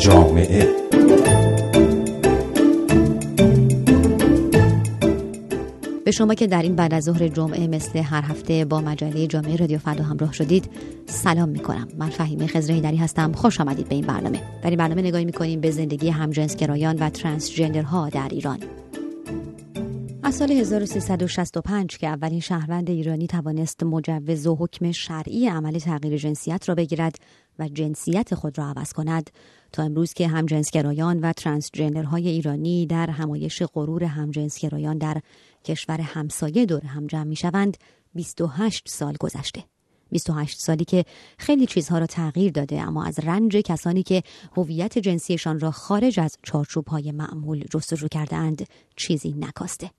جامعه. به شما که در این بعد از ظهر جمعه مثل هر هفته با مجله جامعه رادیو فردا همراه شدید سلام میکنم. من فهیمه خضر حیدری هستم. خوش آمدید به این برنامه. در این برنامه نگاهی میکنیم به زندگی همجنسگرایان و ترانسجندرها در ایران. از سال 1365 که اولین شهروند ایرانی توانست مجوز و حکم شرعی عمل تغییر جنسیت را بگیرد و جنسیت خود را عوض کند تا امروز که همجنسگرایان و ترانسجندرهای ایرانی در همایش غرور همجنسگرایان در کشور همسایه دور هم جمع می‌شوند 28 سال گذشته. 28 سالی که خیلی چیزها را تغییر داده، اما از رنج کسانی که هویت جنسیشان را خارج از چارچوب‌های معمول جستجو کرده‌اند چیزی نکاسته.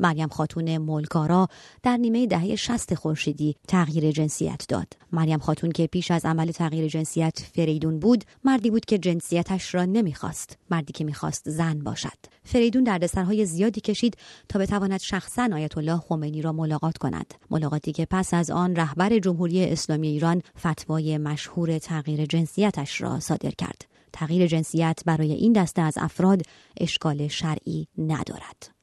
مریم خاتون ملکارا در نیمه دهه 60 خورشیدی تغییر جنسیت داد. مریم خاتون که پیش از عمل تغییر جنسیت فریدون بود، مردی بود که جنسیتش را نمیخواست، مردی که میخواست زن باشد. فریدون دردسرهای زیادی کشید تا بتواند شخصاً آیت الله خمینی را ملاقات کند، ملاقاتی که پس از آن رهبر جمهوری اسلامی ایران فتوای مشهور تغییر جنسیتش را صادر کرد. تغییر جنسیت برای این دسته از افراد اشکال شرعی ندارد.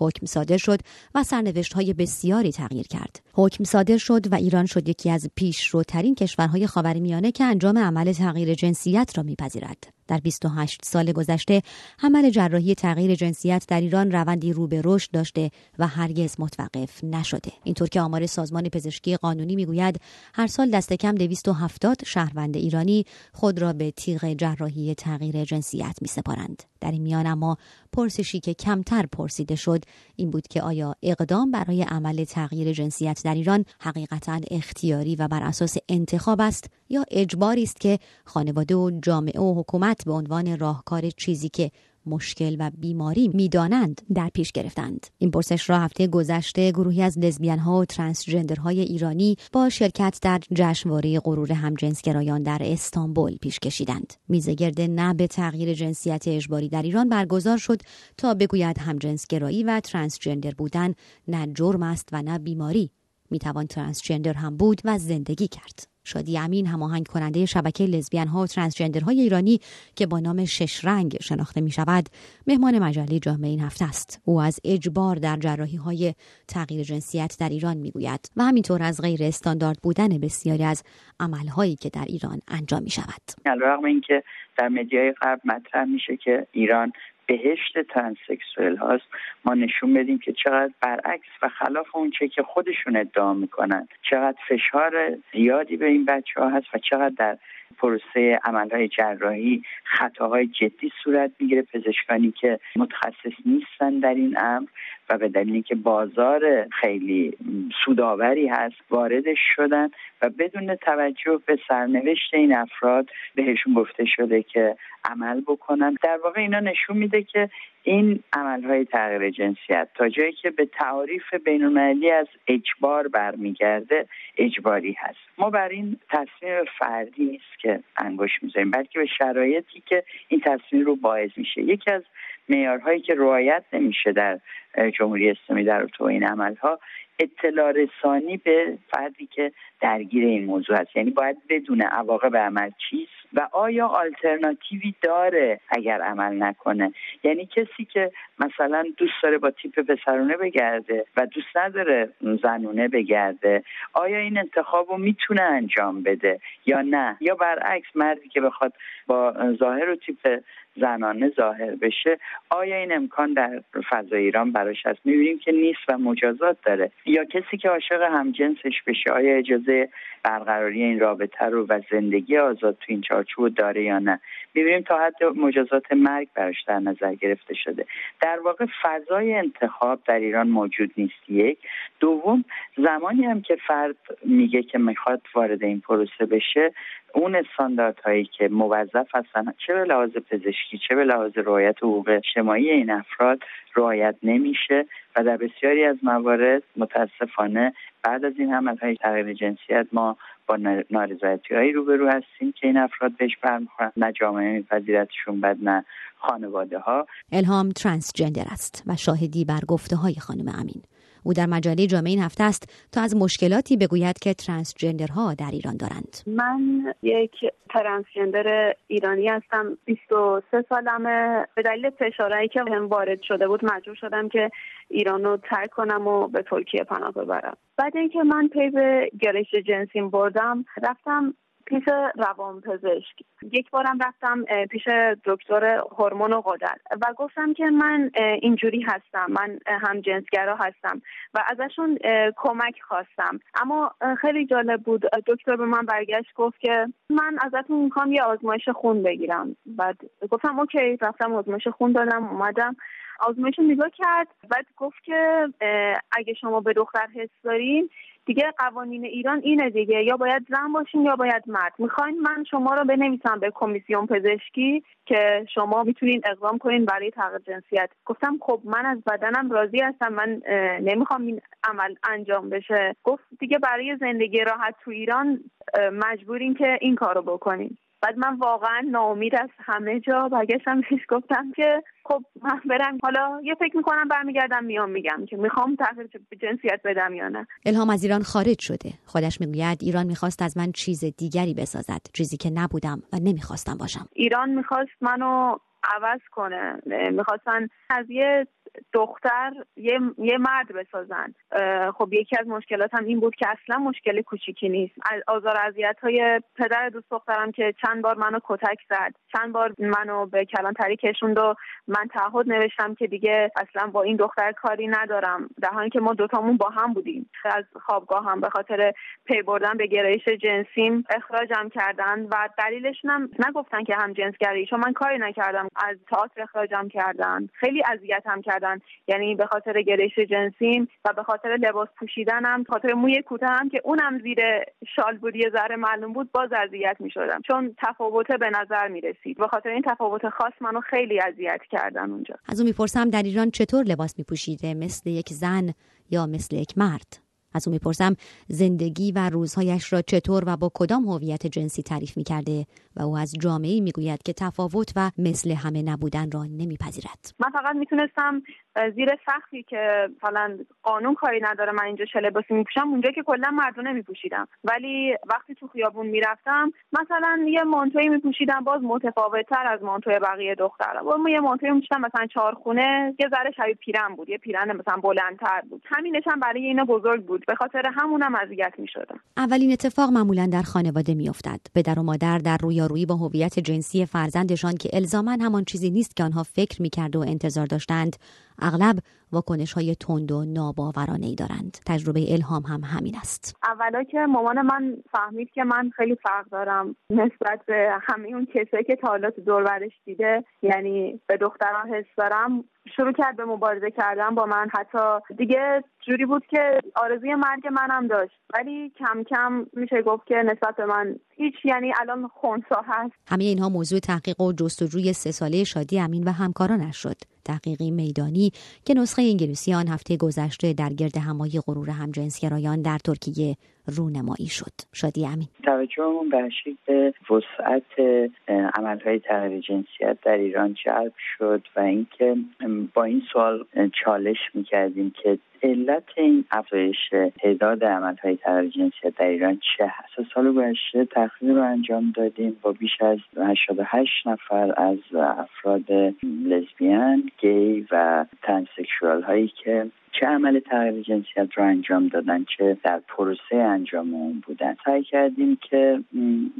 حکم صادر شد و سرنوشت‌های بسیاری تغییر کرد. حکم صادر شد و ایران شد یکی از پیشروترین کشورهای خاورمیانه که انجام عمل تغییر جنسیت را می‌پذیرد. در 28 سال گذشته عمل جراحی تغییر جنسیت در ایران روندی رو به رشد داشته و هرگز متوقف نشده. اینطور که آمار سازمان پزشکی قانونی میگوید هر سال دست کم 270 شهروند ایرانی خود را به تیغ جراحی تغییر جنسیت میسپارند. در این میان اما پرسشی که کمتر پرسیده شد این بود که آیا اقدام برای عمل تغییر جنسیت در ایران حقیقتاً اختیاری و بر اساس انتخاب است یا اجباری است که خانواده و جامعه و حکومت به عنوان راهکار چیزی که مشکل و بیماری میدانند در پیش گرفتند. این پرسش را هفته گذشته گروهی از لزبیان ها و ترانسجندرهای ایرانی با شرکت در جشنواره غرور همجنسگرایان در استانبول پیش کشیدند. میز گرد نه به تغییر جنسیت اجباری در ایران برگزار شد تا بگوید همجنسگرایی و ترانسجندر بودن نه جرم است و نه بیماری. میتوان ترانسجندر هم بود و زندگی کرد. شادی امین هماهنگ کننده شبکه لزبیان ها و ترانسجندرهای ایرانی که با نام شش رنگ شناخته می شود مهمان مجله جامعه این هفته است. او از اجبار در جراحی های تغییر جنسیت در ایران می گوید و همینطور از غیر استاندارد بودن بسیاری از عملهایی که در ایران انجام می شود. علیرغم اینکه در مدیای غرب مطرح میشه که ایران بهشت ترانسکسوئل هاست، ما نشون بدیم که چقدر برعکس و خلاف اون چه که خودشون ادعا میکنن، چقدر فشار زیادی به این بچه ها هست و چقدر در پروسه عملهای جراحی خطاهای جدی صورت میگیره. پزشکانی که متخصص نیستن در این امر و به دلیلی که بازار خیلی سودآوری هست واردش شدن و بدون توجه به سرنوشت این افراد بهشون گفته شده که عمل بکنن. در واقع اینا نشون میده که این عملهای تغییر جنسیت تا جایی که به تعاریف بین‌المللی از اجبار برمیگرده اجباری هست. ما بر این تصمیم فردی نیست که انگوش می‌ذاریم، بلکه به شرایطی که این تصمیم رو باعث میشه. یکی از معیارهایی که رعایت نمیشه در جمهوری اسلامی در رابطه این عملها اطلاع رسانی به فردی که درگیر این موضوع هست، یعنی باید بدون عواقب عمل چیست و آیا آلترناتیوی داره اگر عمل نکنه. یعنی کسی که مثلا دوست داره با تیپ پسرونه بگرده و دوست نداره زنونه بگرده، آیا این انتخاب رو میتونه انجام بده یا نه؟ یا برعکس مردی که بخواد با ظاهر و تیپ زنانه ظاهر بشه، آیا این امکان در فضای ایران براش هست؟ میبینیم که نیست و مجازات داره. یا کسی که عاشق همجنسش بشه، آیا اجازه برقراری این رابطه رو و زندگی آزاد تو این چارچوب داره یا نه؟ میبینیم تا حد مجازات مرگ براش در نظر گرفته شده. در واقع فضای انتخاب در ایران موجود نیست. یک دوم، زمانی هم که فرد میگه که میخواد وارد این پروسه بشه، اون استانداردهایی که موظف هستن چه به لحاظ پزشکی چه به لحاظ رعایت حقوق اجتماعی این افراد رعایت نمیشه و در بسیاری از موارد متاسفانه بعد از این عملهای تغییر جنسیت ما با نارضایتی‌هایی روبرو هستیم که این افراد بهش برمیخورن، نه جامعه میپذیرتشون بد نه خانواده ها. الهام ترانسجندر است و شاهدی بر گفته‌های خانم امین. او در مجله جامعه این هفته است تا از مشکلاتی بگوید که ترانسجندرها در ایران دارند. من یک ترانسجندر ایرانی هستم، 23 سالمه. به دلیل فشارهایی که هم وارد شده بود مجبور شدم که ایران رو ترک کنم و به ترکیه پناه ببرم. بعد اینکه من پی به گرایش جنسیم بردم، رفتم پیش روانپزشک. یک بارم رفتم پیش دکتر هورمون و غدد و گفتم که من اینجوری هستم، من همجنسگرا هستم و ازشون کمک خواستم. اما خیلی جالب بود، دکتر به من برگشت گفت که من ازتون میخوام یه آزمایش خون بگیرم. بعد گفتم اوکی، رفتم آزمایش خون دادم، اومدم آزمایش رو نگاه کرد. بعد گفت که اگه شما به دختر حس دارین دیگه قوانین ایران اینه دیگه، یا باید زن باشین یا باید مرد. میخواین من شما رو بنویسم به کمیسیون پزشکی که شما میتونین اقدام کنین برای تغییر جنسیت؟ گفتم خب من از بدنم راضی هستم، من نمیخوام این عمل انجام بشه. گفت دیگه برای زندگی راحت تو ایران مجبورین که این کارو بکنین. بعد من واقعا ناامید از همه جا برگشتم پیش، گفتم که خب من برم حالا یه فکر میکنم، برمیگردم میام میگم که میخوام تغییر جنسیت بدم یا نه. الهام از ایران خارج شده. خودش میگوید ایران میخواست از من چیز دیگری بسازد، چیزی که نبودم و نمیخواستم باشم. ایران میخواست منو عوض کنه، میخواستن از یه دختر یه مرد بسازن. خب یکی از مشکلات هم این بود که اصلا مشکل کوچیکی نیست. از آزار و اذیت‌های پدر دوست دخترم که چند بار منو کتک زد، چند بار منو به کلانتری کشوند و من تعهد نوشتم که دیگه اصلا با این دختر کاری ندارم، در حالی که ما دوتامون با هم بودیم. از خوابگاه هم به خاطر پی بردن به گرایش جنسیم اخراجم کردن و دلیلشون هم نگفتن که هم جنسگرایی، چون من کاری نکردم. از تئاتر اخراجم کردن، خیلی اذیتم کردن، یعنی به خاطر گرایش جنسیم و به خاطر لباس پوشیدنم، به خاطر موی کوتاهم که اونم زیر شال بود یه ذره معلوم بود، باز اذیت می‌شدم چون تفاوته به نظر می‌رسید. به خاطر این تفاوت خاص منو خیلی اذیت کردن اونجا. از اون می‌پرسم در ایران چطور لباس می‌پوشیده، مثل یک زن یا مثل یک مرد؟ از اون می‌پرسم زندگی و روزهایش را چطور و با کدام هویت جنسی تعریف می‌کرده و او از جامعه‌ای می‌گوید که تفاوت و مثل همه نبودن را نمی‌پذیرد. من فقط می‌تونستم زیر سقفی که حالا قانون کاری نداره من اینجا چه لباسی می‌پوشم، اونجا که کلا مردونه می‌پوشیدم، ولی وقتی تو خیابون می‌رفتم مثلا یه مانتوی می‌پوشیدم باز متفاوت‌تر از مانتوی بقیه دخترا. و یه مانتوی می‌پوشیدم مثلا چهارخونه، یه ذره شبیه پیرن بود، یه پیرن مثلا بلندتر بود. همینش هم برای اینا بزرگ بود، به خاطر همونم اذیت می‌شدم. اولین اتفاق معمولا در خانواده می‌افتاد. پدر و مادر در رویارویی با هویت جنسی فرزندشان که الزاماً همان چیزی نیست که آنها فکر می‌کرد و انتظار داشتند، اغلب واکنش‌های تند و ناباورانه‌ای دارند. تجربه الهام هم همین است. اولا که مامان من فهمید که من خیلی فرق دارم نسبت به همه اون کسایی که تا حالا تو دور برش دیده، یعنی به دختران حس دارم، شروع کرد به مبارزه کردن با من. حتی دیگه جوری بود که آرزوی مرگ منم داشت، ولی کم کم میشه گفت که نسبت به من هیچ، یعنی الان خونسا هست. همه اینها موضوع تحقیق و جستجوی 3 ساله شادی امین و همکارانش شد. تحقیقی میدانی که نسخه انگلیسی آن هفته گذشته در گردهمایی غرور همجنسگرایان در ترکیه رونمایی شد. شادی امین: توجهمون به وسعت عملهای تغییر جنسیت در ایران جلب شد و اینکه با این سوال چالش می‌کردیم که علت این افزایش تعداد عملهای تغییر جنسیت در ایران چه هست. سال گذشته تحقیق رو انجام دادیم با بیش از 88 نفر از افراد لزبیان، گی و ترنسکشوال هایی که چه عمل تغییر جنسیت رو انجام دادن چه در پروسه انجام اون بودن. سعی کردیم که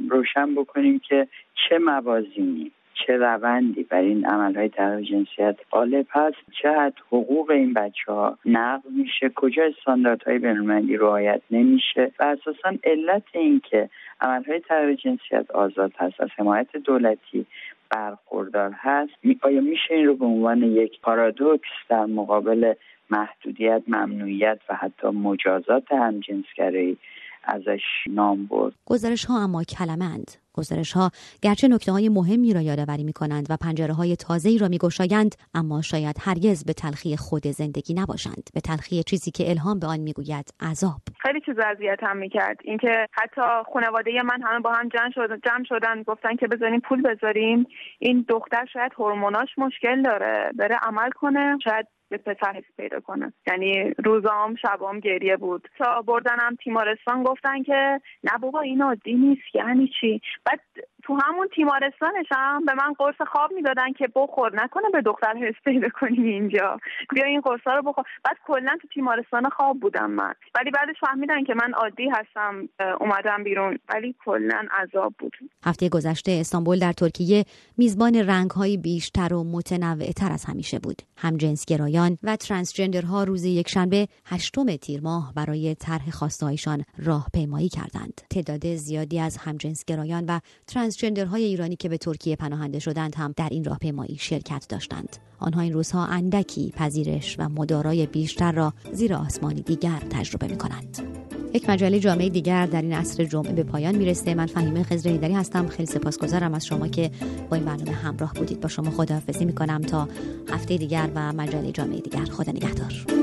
روشن بکنیم که چه موازینی، چه روندی برای این عملهای تغییر جنسیت غالب هست، چقدر حقوق این بچه‌ها نقض میشه، کجا استانداردهای بین‌المللی رعایت نمیشه و اساساً علت این که عملهای تغییر جنسیت آزاد هست، از حمایت دولتی برخوردار هست. آیا میشه این رو به عنوان یک پارادوکس در مقابل محدودیت، ممنوعیت و حتی مجازات همجنسگرایی ازش نام برد؟ گزارش ها اما کلمه اند. گزارش ها گرچه نکته های مهمی را یادآوری می کنند و پنجره های تازه‌ای را می گشایند، اما شاید هرگز به تلخی خود زندگی نباشند، به تلخی چیزی که الهام به آن می گوید عذاب. خیلی چیز اذیتم می کرد اینکه حتی خانواده من همه با هم جمع شدن گفتن که بذاریم پول بذاریم، این دختر شاید هورموناش مشکل داره، بره عمل کنه، شاید یه پسر پیدا کنه. یعنی روزام شبام گریه بود. تا بردنم تیمارستان گفتن که نه بابا این عادی نیست، یعنی چی؟ بعد تو همون تیمارستانش هم به من قرص خواب میدادن که بخور، نکنه به دختر حس پیدا کنی اینجا، بیا این قرصا رو بخور. بعد کلا تو تیمارستان خواب بودم من، ولی بعدش فهمیدن که من عادی هستم اومدم بیرون، ولی کلا عذاب بود. هفته گذشته استانبول در ترکیه میزبان رنگ‌های بیشتر و متنوع‌تر از همیشه بود. همجنسگرایان و ترنسجندرها روز یکشنبه 8 تیر ماه برای طرح خواسته‌هایشان راهپیمایی کردند. تعداد زیادی از همجنسگرایان و ترنسجندرهای ایرانی که به ترکیه پناهنده شدند هم در این راهپیمایی شرکت داشتند. آنها این روزها اندکی پذیرش و مدارای بیشتر را زیر آسمانی دیگر تجربه می‌کنند. یک مجله جامعه دیگر در این عصر جمعه به پایان میرسه. من فهیمه خضر حیدری هستم. خیلی سپاسگزارم از شما که با این برنامه همراه بودید. با شما خداحافظی میکنم تا هفته دیگر و مجله جامعه دیگر. خدا نگهدار.